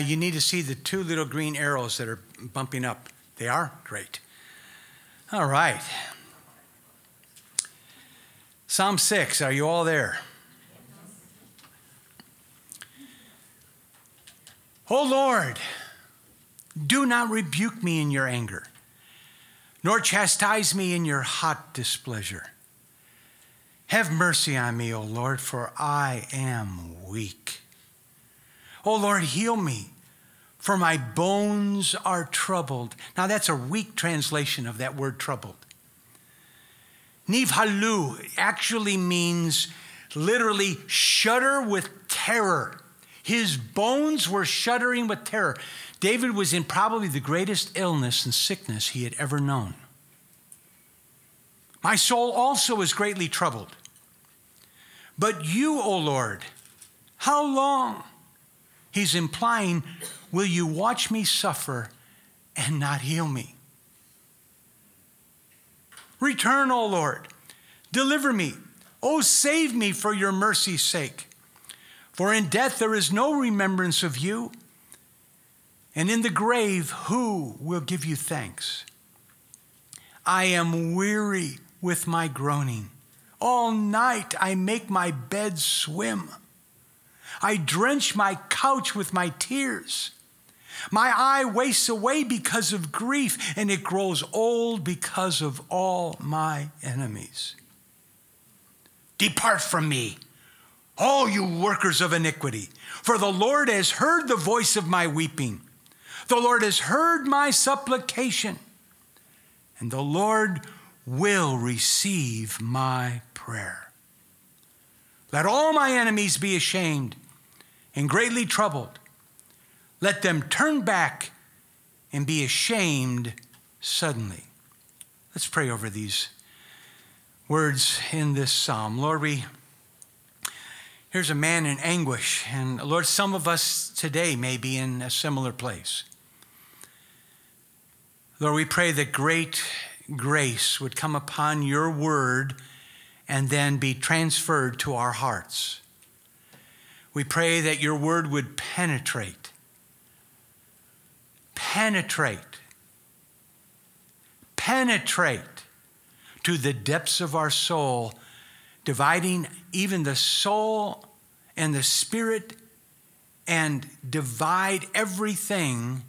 You need to see the two little green arrows that are bumping up. They are great. All right. Psalm 6, are you all there? O Lord, do not rebuke me in your anger, nor chastise me in your hot displeasure. Have mercy on me, O Lord, for I am weak. O Lord, heal me, for my bones are troubled. Now that's a weak translation of that word troubled. Nivhalu actually means literally shudder with terror. His bones were shuddering with terror. David was in probably the greatest illness and sickness he had ever known. My soul also is greatly troubled. But you, O Lord, how long? He's implying, will you watch me suffer and not heal me? Return, O Lord, deliver me. O save me for your mercy's sake. For in death there is no remembrance of you, and in the grave who will give you thanks? I am weary with my groaning. All night I make my bed swim. I drench my couch with my tears. My eye wastes away because of grief, and it grows old because of all my enemies. Depart from me, all you workers of iniquity, for the Lord has heard the voice of my weeping. The Lord has heard my supplication, and the Lord will receive my prayer. Let all my enemies be ashamed and greatly troubled. Let them turn back and be ashamed suddenly. Let's pray over these words in this psalm. Lord, here's a man in anguish. And Lord, some of us today may be in a similar place. Lord, we pray that great grace would come upon your word and then be transferred to our hearts. We pray that your word would penetrate to the depths of our soul, dividing even the soul and the spirit, and divide everything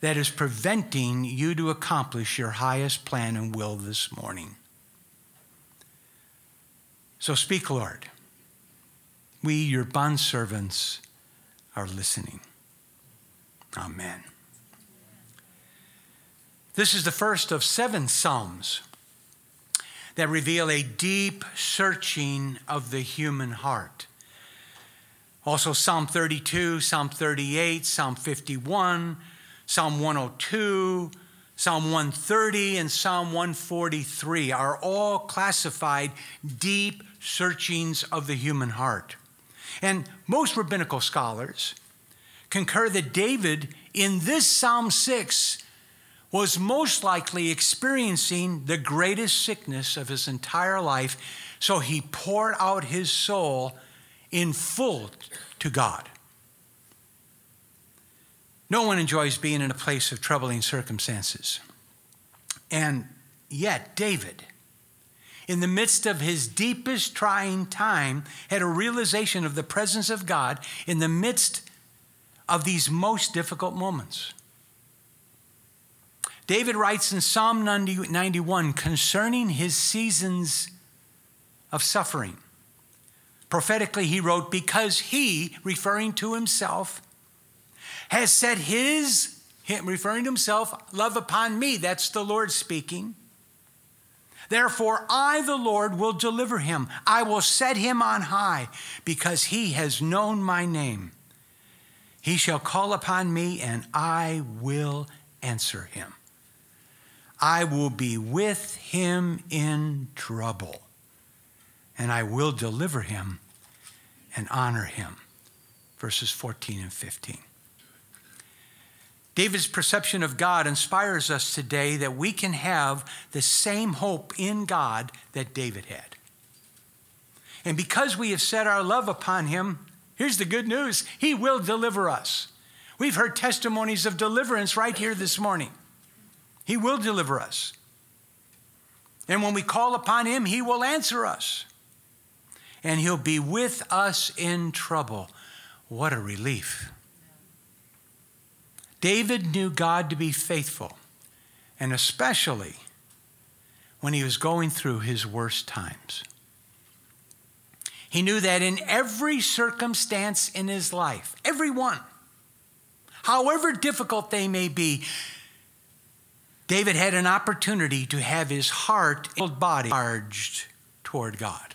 that is preventing you to accomplish your highest plan and will this morning. So speak, Lord. We, your bondservants, are listening. Amen. This is the first of 7 psalms that reveal a deep searching of the human heart. Also Psalm 32, Psalm 38, Psalm 51, Psalm 102, Psalm 130, and Psalm 143 are all classified deep searchings of the human heart. And most rabbinical scholars concur that David in this Psalm 6 was most likely experiencing the greatest sickness of his entire life, so he poured out his soul in full to God. No one enjoys being in a place of troubling circumstances. And yet David, in the midst of his deepest trying time, had a realization of the presence of God in the midst of these most difficult moments. David writes in Psalm 91 concerning his seasons of suffering. Prophetically, he wrote, because he, referring to himself, has set his, referring to himself, love upon me. That's the Lord speaking. Therefore, I, the Lord, will deliver him. I will set him on high because he has known my name. He shall call upon me and I will answer him. I will be with him in trouble, and I will deliver him and honor him. Verses 14 and 15. David's perception of God inspires us today that we can have the same hope in God that David had. And because we have set our love upon him, here's the good news, he will deliver us. We've heard testimonies of deliverance right here this morning. He will deliver us. And when we call upon him, he will answer us. And he'll be with us in trouble. What a relief. David knew God to be faithful, and especially when he was going through his worst times. He knew that in every circumstance in his life, every one, however difficult they may be, David had an opportunity to have his heart and body charged toward God.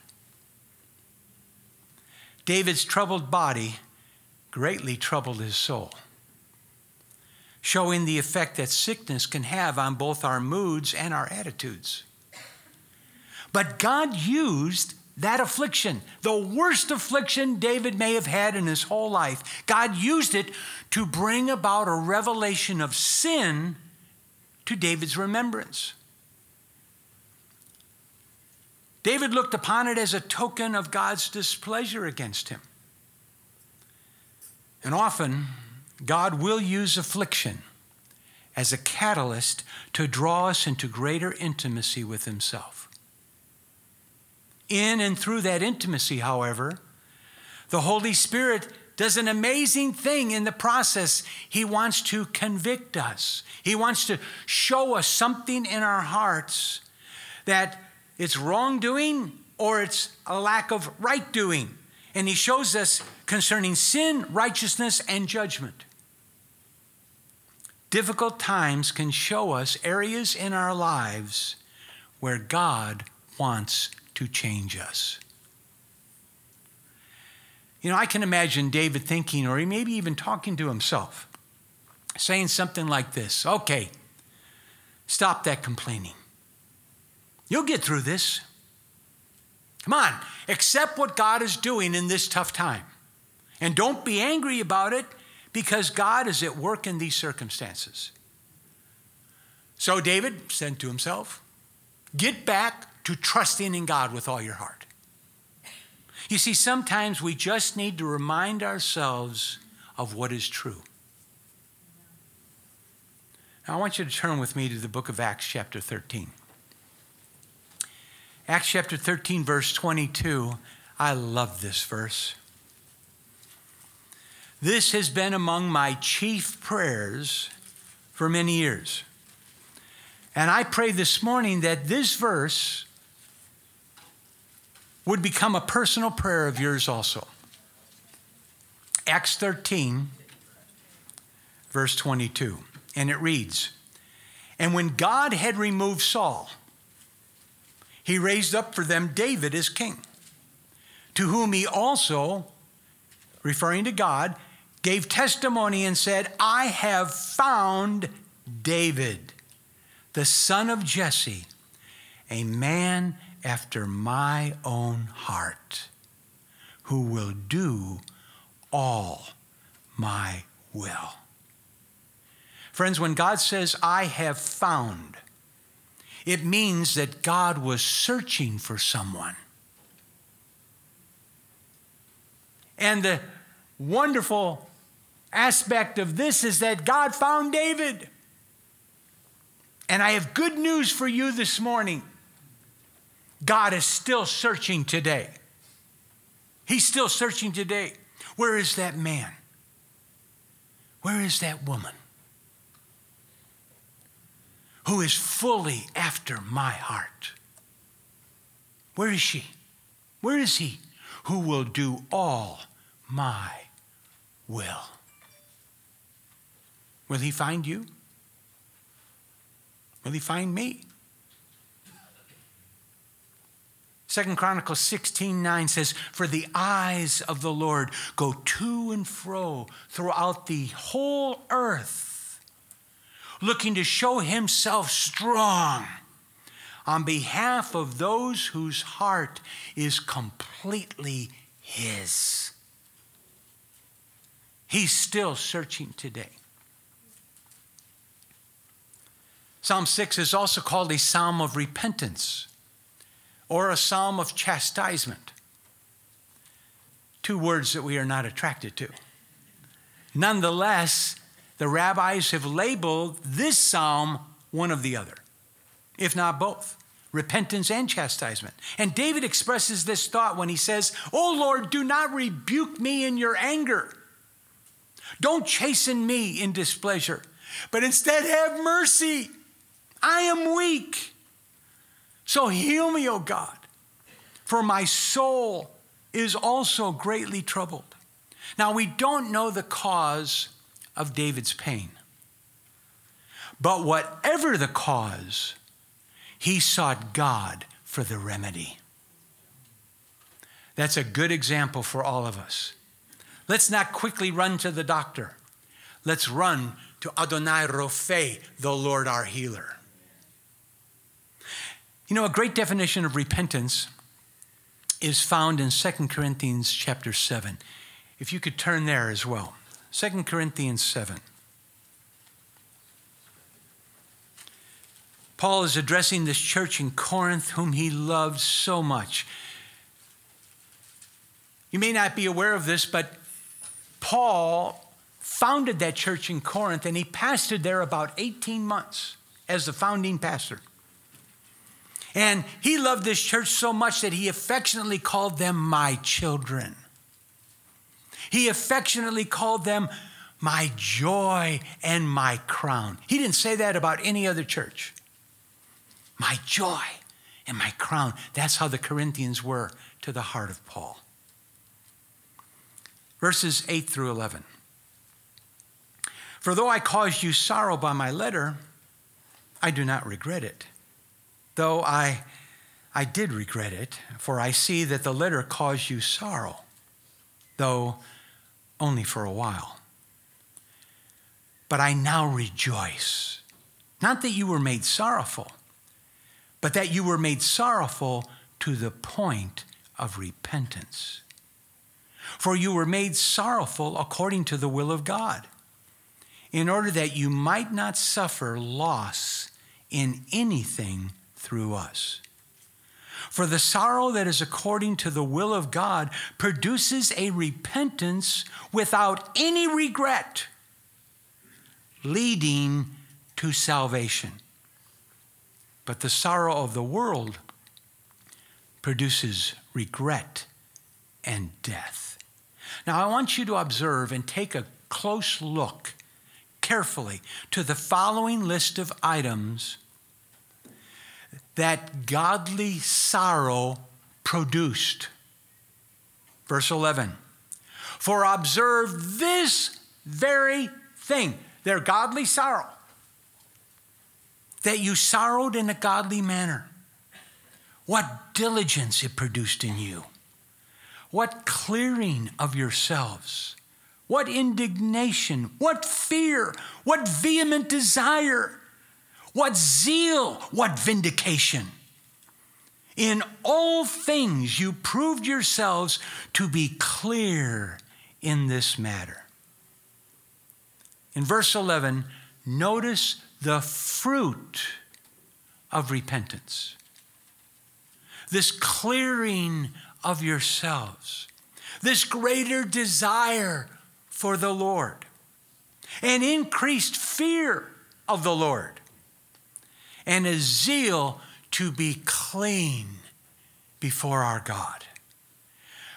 David's troubled body greatly troubled his soul, showing the effect that sickness can have on both our moods and our attitudes. But God used that affliction, the worst affliction David may have had in his whole life, God used it to bring about a revelation of sin to David's remembrance. David looked upon it as a token of God's displeasure against him. And often, God will use affliction as a catalyst to draw us into greater intimacy with himself. In and through that intimacy, however, the Holy Spirit does an amazing thing in the process. He wants to convict us. He wants to show us something in our hearts that it's wrongdoing or it's a lack of right doing. And he shows us concerning sin, righteousness, and judgment. Difficult times can show us areas in our lives where God wants to change us. You know, I can imagine David thinking, or he maybe even talking to himself, saying something like this: okay, stop that complaining. You'll get through this. Come on, accept what God is doing in this tough time. And don't be angry about it, because God is at work in these circumstances. So David said to himself, get back to trusting in God with all your heart. You see, sometimes we just need to remind ourselves of what is true. Now, I want you to turn with me to the book of Acts chapter 13. Acts chapter 13, verse 22. I love this verse. This has been among my chief prayers for many years. And I pray this morning that this verse would become a personal prayer of yours also. Acts 13, verse 22. And it reads, "And when God had removed Saul, he raised up for them David as king, to whom he also," referring to God, "gave testimony and said, I have found David, the son of Jesse, a man after my own heart, who will do all my will." Friends, when God says, "I have found," it means that God was searching for someone. And the wonderful aspect of this is that God found David. And I have good news for you this morning. God is still searching today. He's still searching today. Where is that man? Where is that woman who is fully after my heart? Where is she? Where is he who will do all my will? Will he find you? Will he find me? 2 Chronicles 16:9 says, "For the eyes of the Lord go to and fro throughout the whole earth, looking to show himself strong on behalf of those whose heart is completely his." He's still searching today. Psalm 6 is also called a psalm of repentance or a psalm of chastisement. Two words that we are not attracted to. Nonetheless, the rabbis have labeled this psalm one of the other, if not both, repentance and chastisement. And David expresses this thought when he says, "O Lord, do not rebuke me in your anger. Don't chasten me in displeasure, but instead have mercy. I am weak. So heal me, O God, for my soul is also greatly troubled." Now, we don't know the cause of David's pain, but whatever the cause, he sought God for the remedy. That's a good example for all of us. Let's not quickly run to the doctor. Let's run to Adonai Rophe, the Lord our healer. You know, a great definition of repentance is found in 2 Corinthians chapter 7. If you could turn there as well. 2 Corinthians 7. Paul is addressing this church in Corinth whom he loved so much. You may not be aware of this, but Paul founded that church in Corinth, and he pastored there about 18 months as the founding pastor. And he loved this church so much that he affectionately called them my children. He affectionately called them my joy and my crown. He didn't say that about any other church. My joy and my crown. That's how the Corinthians were to the heart of Paul. Verses 8 through 11. "For though I caused you sorrow by my letter, I do not regret it. Though I did regret it, for I see that the letter caused you sorrow, though only for a while. But I now rejoice, not that you were made sorrowful, but that you were made sorrowful to the point of repentance. For you were made sorrowful according to the will of God, in order that you might not suffer loss in anything through us. For the sorrow that is according to the will of God produces a repentance without any regret, leading to salvation. But the sorrow of the world produces regret and death." Now, I want you to observe and take a close look carefully to the following list of items that godly sorrow produced. Verse 11, "For observe this very thing," their godly sorrow, "that you sorrowed in a godly manner. What diligence it produced in you. What clearing of yourselves. What indignation. What fear. What vehement desire. What zeal. What vindication. In all things you proved yourselves to be clear in this matter." In verse 11, notice the fruit of repentance. This clearing of yourselves, this greater desire for the Lord, an increased fear of the Lord, and a zeal to be clean before our God.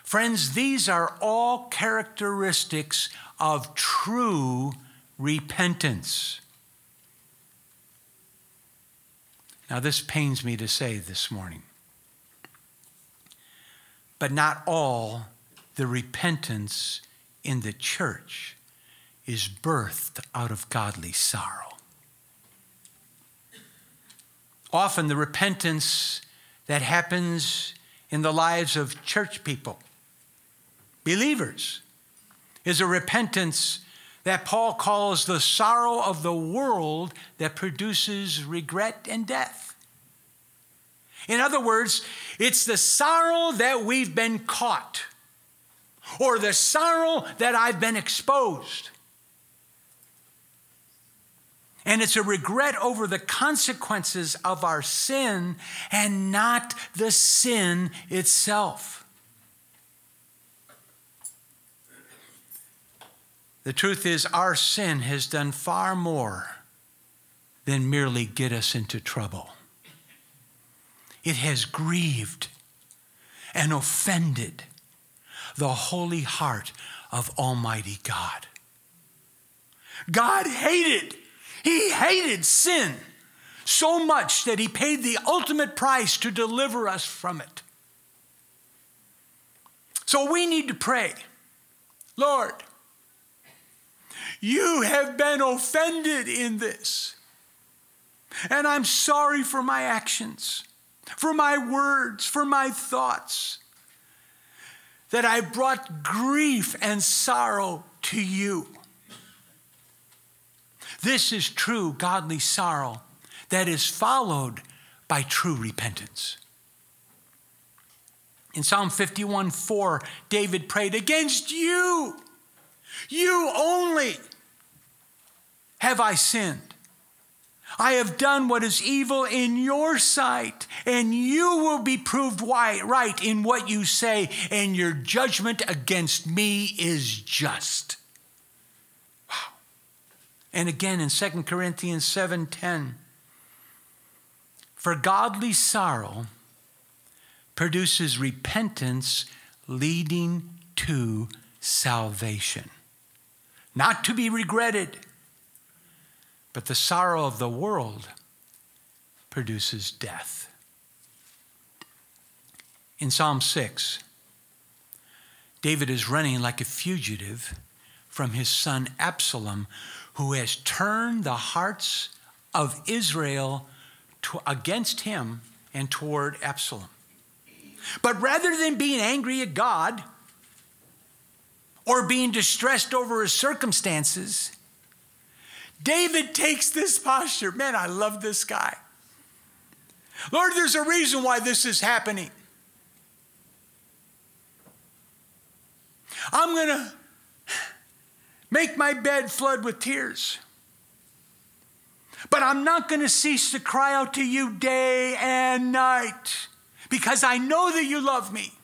Friends, these are all characteristics of true repentance. Now, this pains me to say this morning, but not all the repentance in the church is birthed out of godly sorrow. Often the repentance that happens in the lives of church people, believers, is a repentance that Paul calls the sorrow of the world that produces regret and death. In other words, it's the sorrow that we've been caught, or the sorrow that I've been exposed. And it's a regret over the consequences of our sin and not the sin itself. The truth is, our sin has done far more than merely get us into trouble. It has grieved and offended the holy heart of Almighty God. God hated, he hated sin so much that he paid the ultimate price to deliver us from it. So we need to pray, Lord, you have been offended in this, and I'm sorry for my actions, for my words, for my thoughts, that I brought grief and sorrow to you. This is true godly sorrow that is followed by true repentance. In Psalm 51:4, David prayed, "Against you, you only have I sinned. I have done what is evil in your sight, and you will be proved right in what you say, and your judgment against me is just." Wow. And again in 2 Corinthians 7:10, for godly sorrow produces repentance leading to salvation, not to be regretted. But the sorrow of the world produces death. In Psalm 6, David is running like a fugitive from his son Absalom, who has turned the hearts of Israel against him and toward Absalom. But rather than being angry at God or being distressed over his circumstances, David takes this posture. Man, I love this guy. Lord, there's a reason why this is happening. I'm going to make my bed flood with tears, but I'm not going to cease to cry out to you day and night, because I know that you love me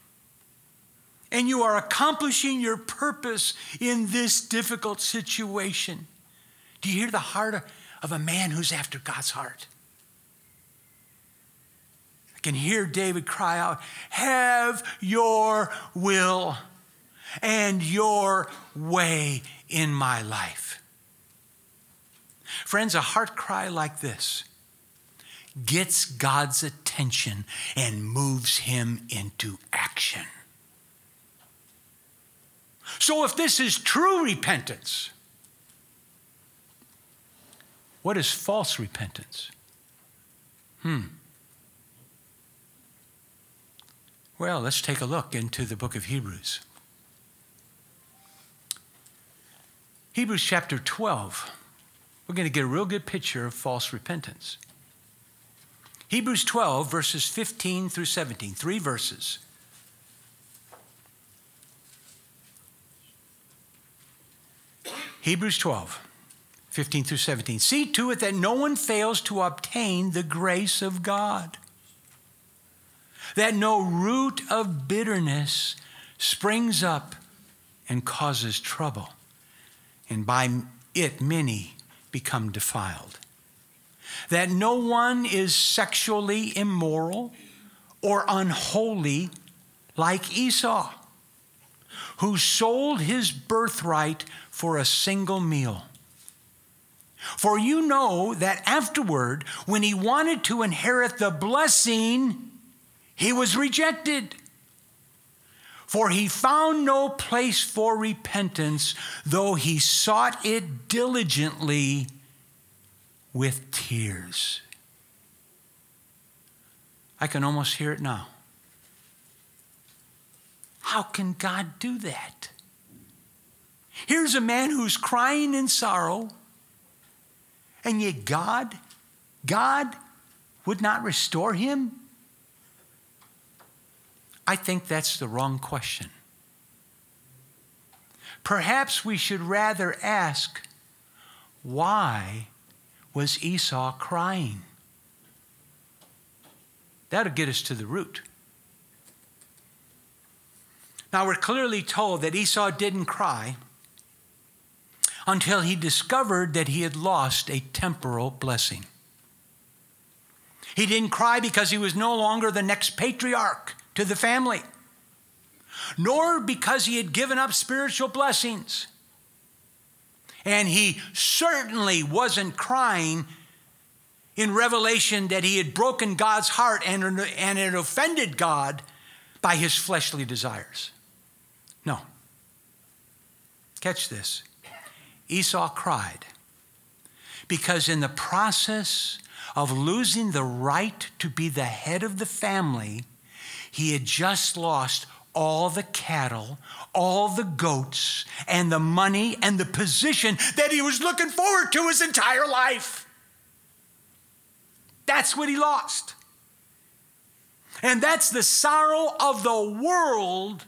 and you are accomplishing your purpose in this difficult situation. Do you hear the heart of a man who's after God's heart? I can hear David cry out, "Have your will and your way in my life." Friends, a heart cry like this gets God's attention and moves him into action. So if this is true repentance, what is false repentance? Well, let's take a look into the book of Hebrews. Hebrews chapter 12. We're going to get a real good picture of false repentance. Hebrews 12, verses 15 through 17, 3 verses. Hebrews 12, 15 through 17. "See to it that no one fails to obtain the grace of God, that no root of bitterness springs up and causes trouble, and by it many become defiled. That no one is sexually immoral or unholy like Esau, who sold his birthright for a single meal. For you know that afterward, when he wanted to inherit the blessing, he was rejected. For he found no place for repentance, though he sought it diligently with tears." I can almost hear it now. How can God do that? Here's a man who's crying in sorrow, and yet God would not restore him? I think that's the wrong question. Perhaps we should rather ask, why was Esau crying? That'll get us to the root. Now, we're clearly told that Esau didn't cry until he discovered that he had lost a temporal blessing. He didn't cry because he was no longer the next patriarch to the family, nor because he had given up spiritual blessings. And he certainly wasn't crying in revelation that he had broken God's heart and had offended God by his fleshly desires. No. Catch this. Esau cried because in the process of losing the right to be the head of the family, he had just lost all the cattle, all the goats, and the money and the position that he was looking forward to his entire life. That's what he lost. And that's the sorrow of the world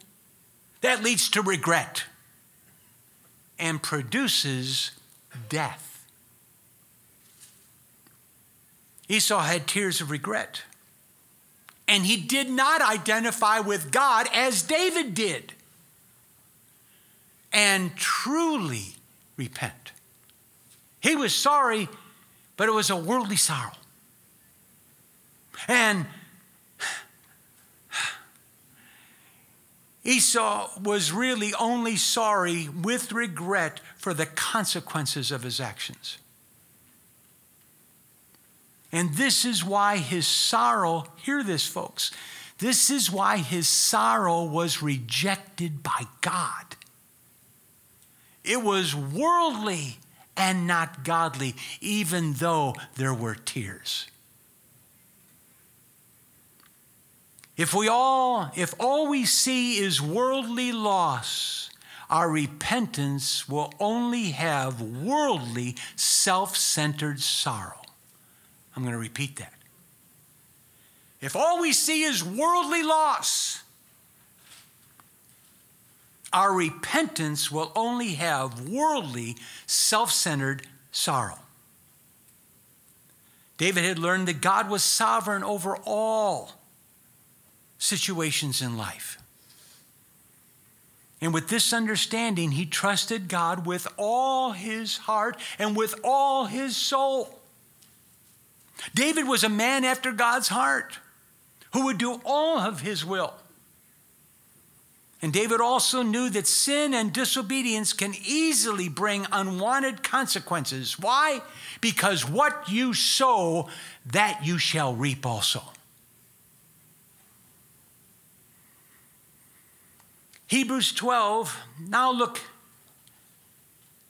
that leads to regret and produces death. Esau had tears of regret. And he did not identify with God as David did and truly repent. He was sorry, but it was a worldly sorrow. And Esau was really only sorry with regret for the consequences of his actions. And this is why his sorrow, hear this, folks, this is why his sorrow was rejected by God. It was worldly and not godly, even though there were tears. If all we see is worldly loss, our repentance will only have worldly, self-centered sorrow. I'm going to repeat that. If all we see is worldly loss, our repentance will only have worldly, self-centered sorrow. David had learned that God was sovereign over all situations in life. And with this understanding, he trusted God with all his heart and with all his soul. David was a man after God's heart who would do all of his will. And David also knew that sin and disobedience can easily bring unwanted consequences. Why? Because what you sow, that you shall reap also. Hebrews 12, now look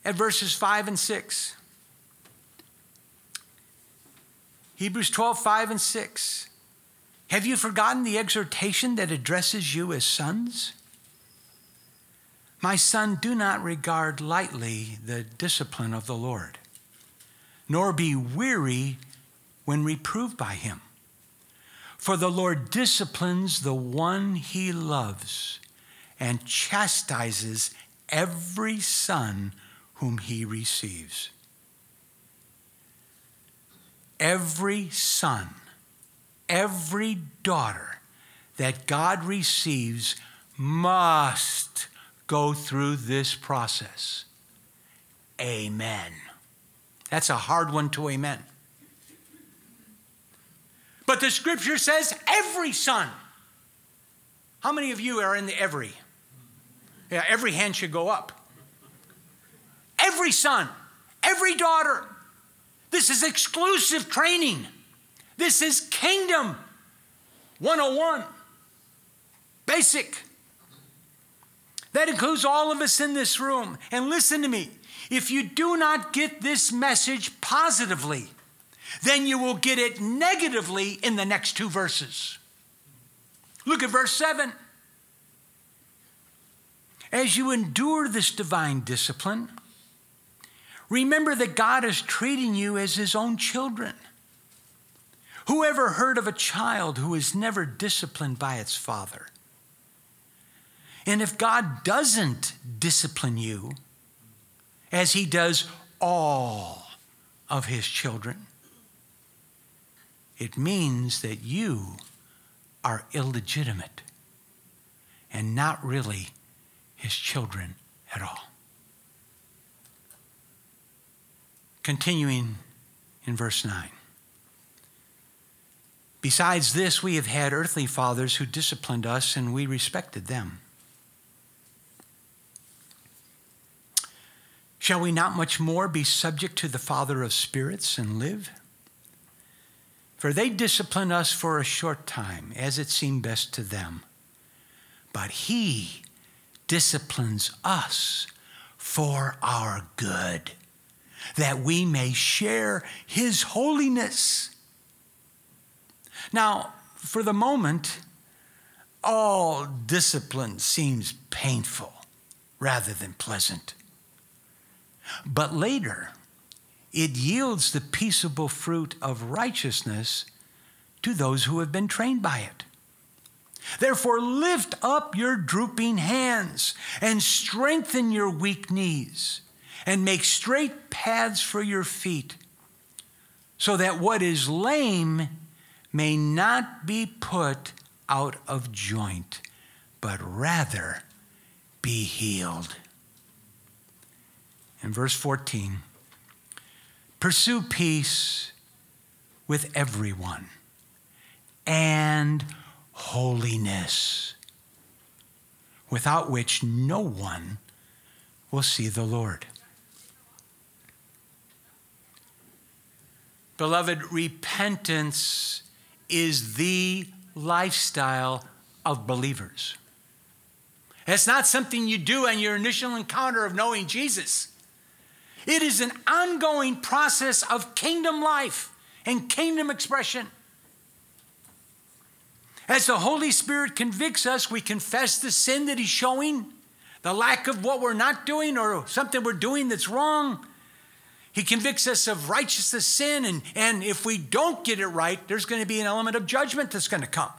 at verses 5 and 6. Hebrews 12, 5 and 6. Have you forgotten the exhortation that addresses you as sons? My son, do not regard lightly the discipline of the Lord, nor be weary when reproved by him. For the Lord disciplines the one he loves and chastises every son whom he receives. Every son, every daughter that God receives must go through this process. Amen. That's a hard one to amen. But the scripture says every son. How many of you are in the every? Yeah, every hand should go up. Every son, every daughter. This is exclusive training. This is Kingdom 101, basic. That includes all of us in this room. And listen to me, if you do not get this message positively, then you will get it negatively in the next two verses. Look at verse 7. As you endure this divine discipline, remember that God is treating you as his own children. Whoever heard of a child who is never disciplined by its father? And if God doesn't discipline you, as he does all of his children, it means that you are illegitimate and not really his children at all. Continuing in verse 9. Besides this, we have had earthly fathers who disciplined us, and we respected them. Shall we not much more be subject to the Father of spirits and live? For they disciplined us for a short time, as it seemed best to them. But he disciplines us for our good, that we may share his holiness. Now, for the moment, all discipline seems painful rather than pleasant. But later, it yields the peaceable fruit of righteousness to those who have been trained by it. Therefore, lift up your drooping hands and strengthen your weak knees, and make straight paths for your feet, so that what is lame may not be put out of joint, but rather be healed. In verse 14, pursue peace with everyone and holiness, without which no one will see the Lord. Beloved, repentance is the lifestyle of believers. It's not something you do in your initial encounter of knowing Jesus. It is an ongoing process of kingdom life and kingdom expression. As the Holy Spirit convicts us, we confess the sin that he's showing, the lack of what we're not doing or something we're doing that's wrong. He convicts us of righteousness, sin, and if we don't get it right, there's going to be an element of judgment that's going to come.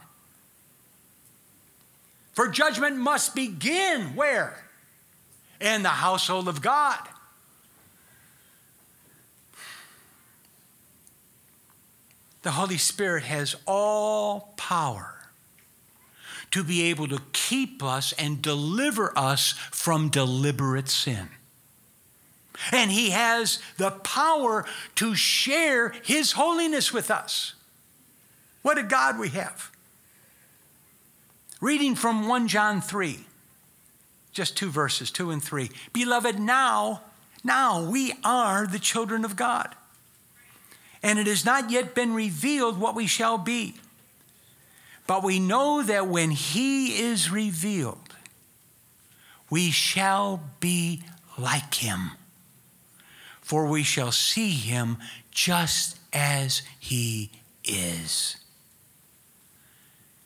For judgment must begin where? In the household of God. The Holy Spirit has all power to be able to keep us and deliver us from deliberate sin. And he has the power to share his holiness with us. What a God we have. Reading from 1 John 3, just two verses, 2 and 3. Beloved, now we are the children of God, and it has not yet been revealed what we shall be. But we know that when he is revealed, we shall be like him. For we shall see him just as he is.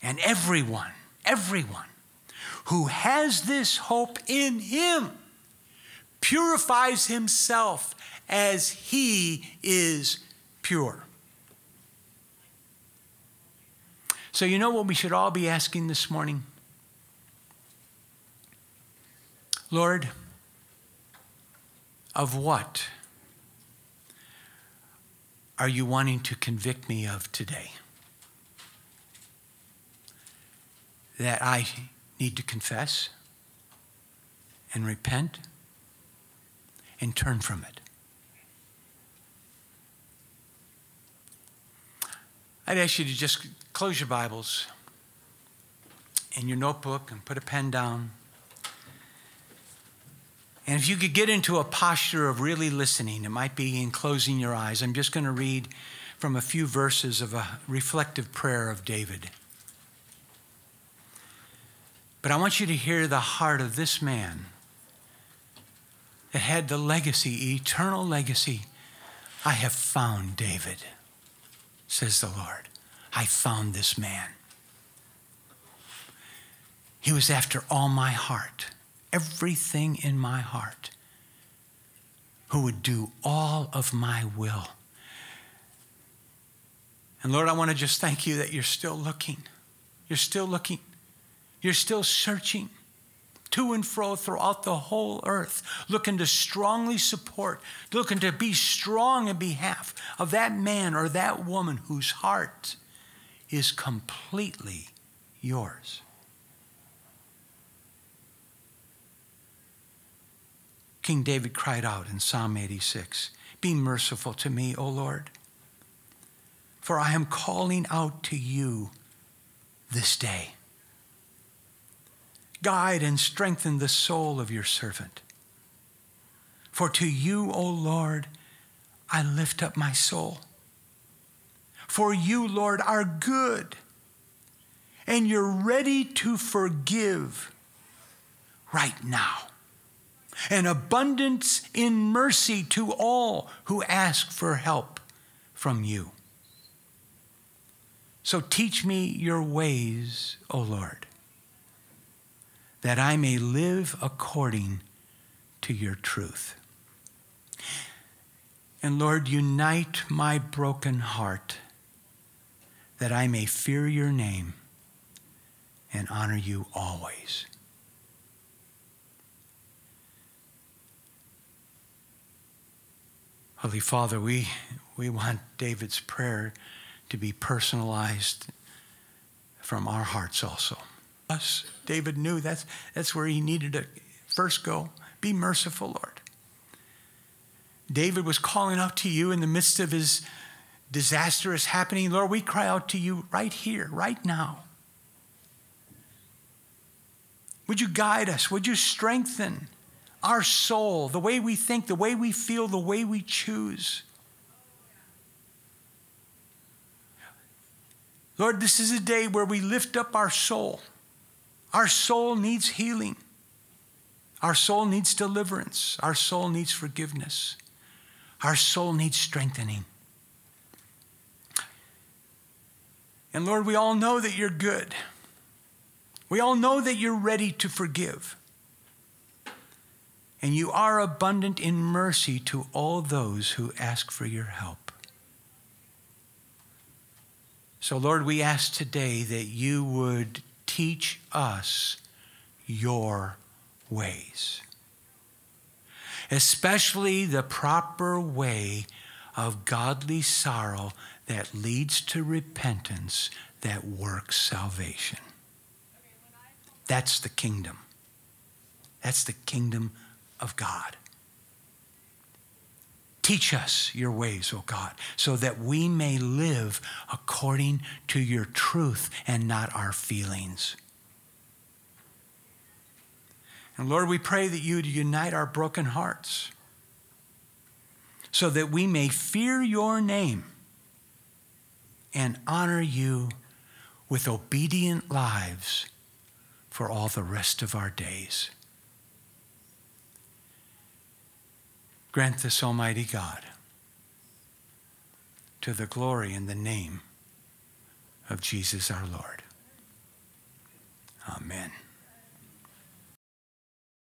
And everyone who has this hope in him purifies himself as he is pure. So you know what we should all be asking this morning? Lord, of what are you wanting to convict me of today that I need to confess and repent and turn from it? I'd ask you to just close your Bibles and your notebook and put a pen down. And if you could get into a posture of really listening, it might be in closing your eyes. I'm just going to read from a few verses of a reflective prayer of David. But I want you to hear the heart of this man that had the legacy, eternal legacy. I have found David, says the Lord. I found this man. He was after all my heart. Everything in my heart, who would do all of my will. And Lord, I want to just thank you that you're still looking. You're still looking. You're still searching to and fro throughout the whole earth, looking to strongly support, looking to be strong in behalf of that man or that woman whose heart is completely yours. King David cried out in Psalm 86, Be merciful to me, O Lord, for I am calling out to you this day. Guide and strengthen the soul of your servant. For to you, O Lord, I lift up my soul. For you, Lord, are good, and you're ready to forgive right now, an abundance in mercy to all who ask for help from you. So teach me your ways, O Lord, that I may live according to your truth. And Lord, unite my broken heart, that I may fear your name and honor you always. Holy Father, we want David's prayer to be personalized from our hearts also. Us, David knew that's where he needed to first go. Be merciful, Lord. David was calling out to you in the midst of his disastrous happening. Lord, we cry out to you right here, right now. Would you guide us? Would you strengthen our soul, the way we think, the way we feel, the way we choose? Lord, this is a day where we lift up our soul. Our soul needs healing. Our soul needs deliverance. Our soul needs forgiveness. Our soul needs strengthening. And Lord, we all know that you're good. We all know that you're ready to forgive. And you are abundant in mercy to all those who ask for your help. So Lord, we ask today that you would teach us your ways, especially the proper way of godly sorrow that leads to repentance that works salvation. That's the kingdom. That's the kingdom of God. Teach us your ways, O God, so that we may live according to your truth and not our feelings. And Lord, we pray that you would unite our broken hearts so that we may fear your name and honor you with obedient lives for all the rest of our days. Grant this, Almighty God, to the glory and the name of Jesus our Lord. Amen.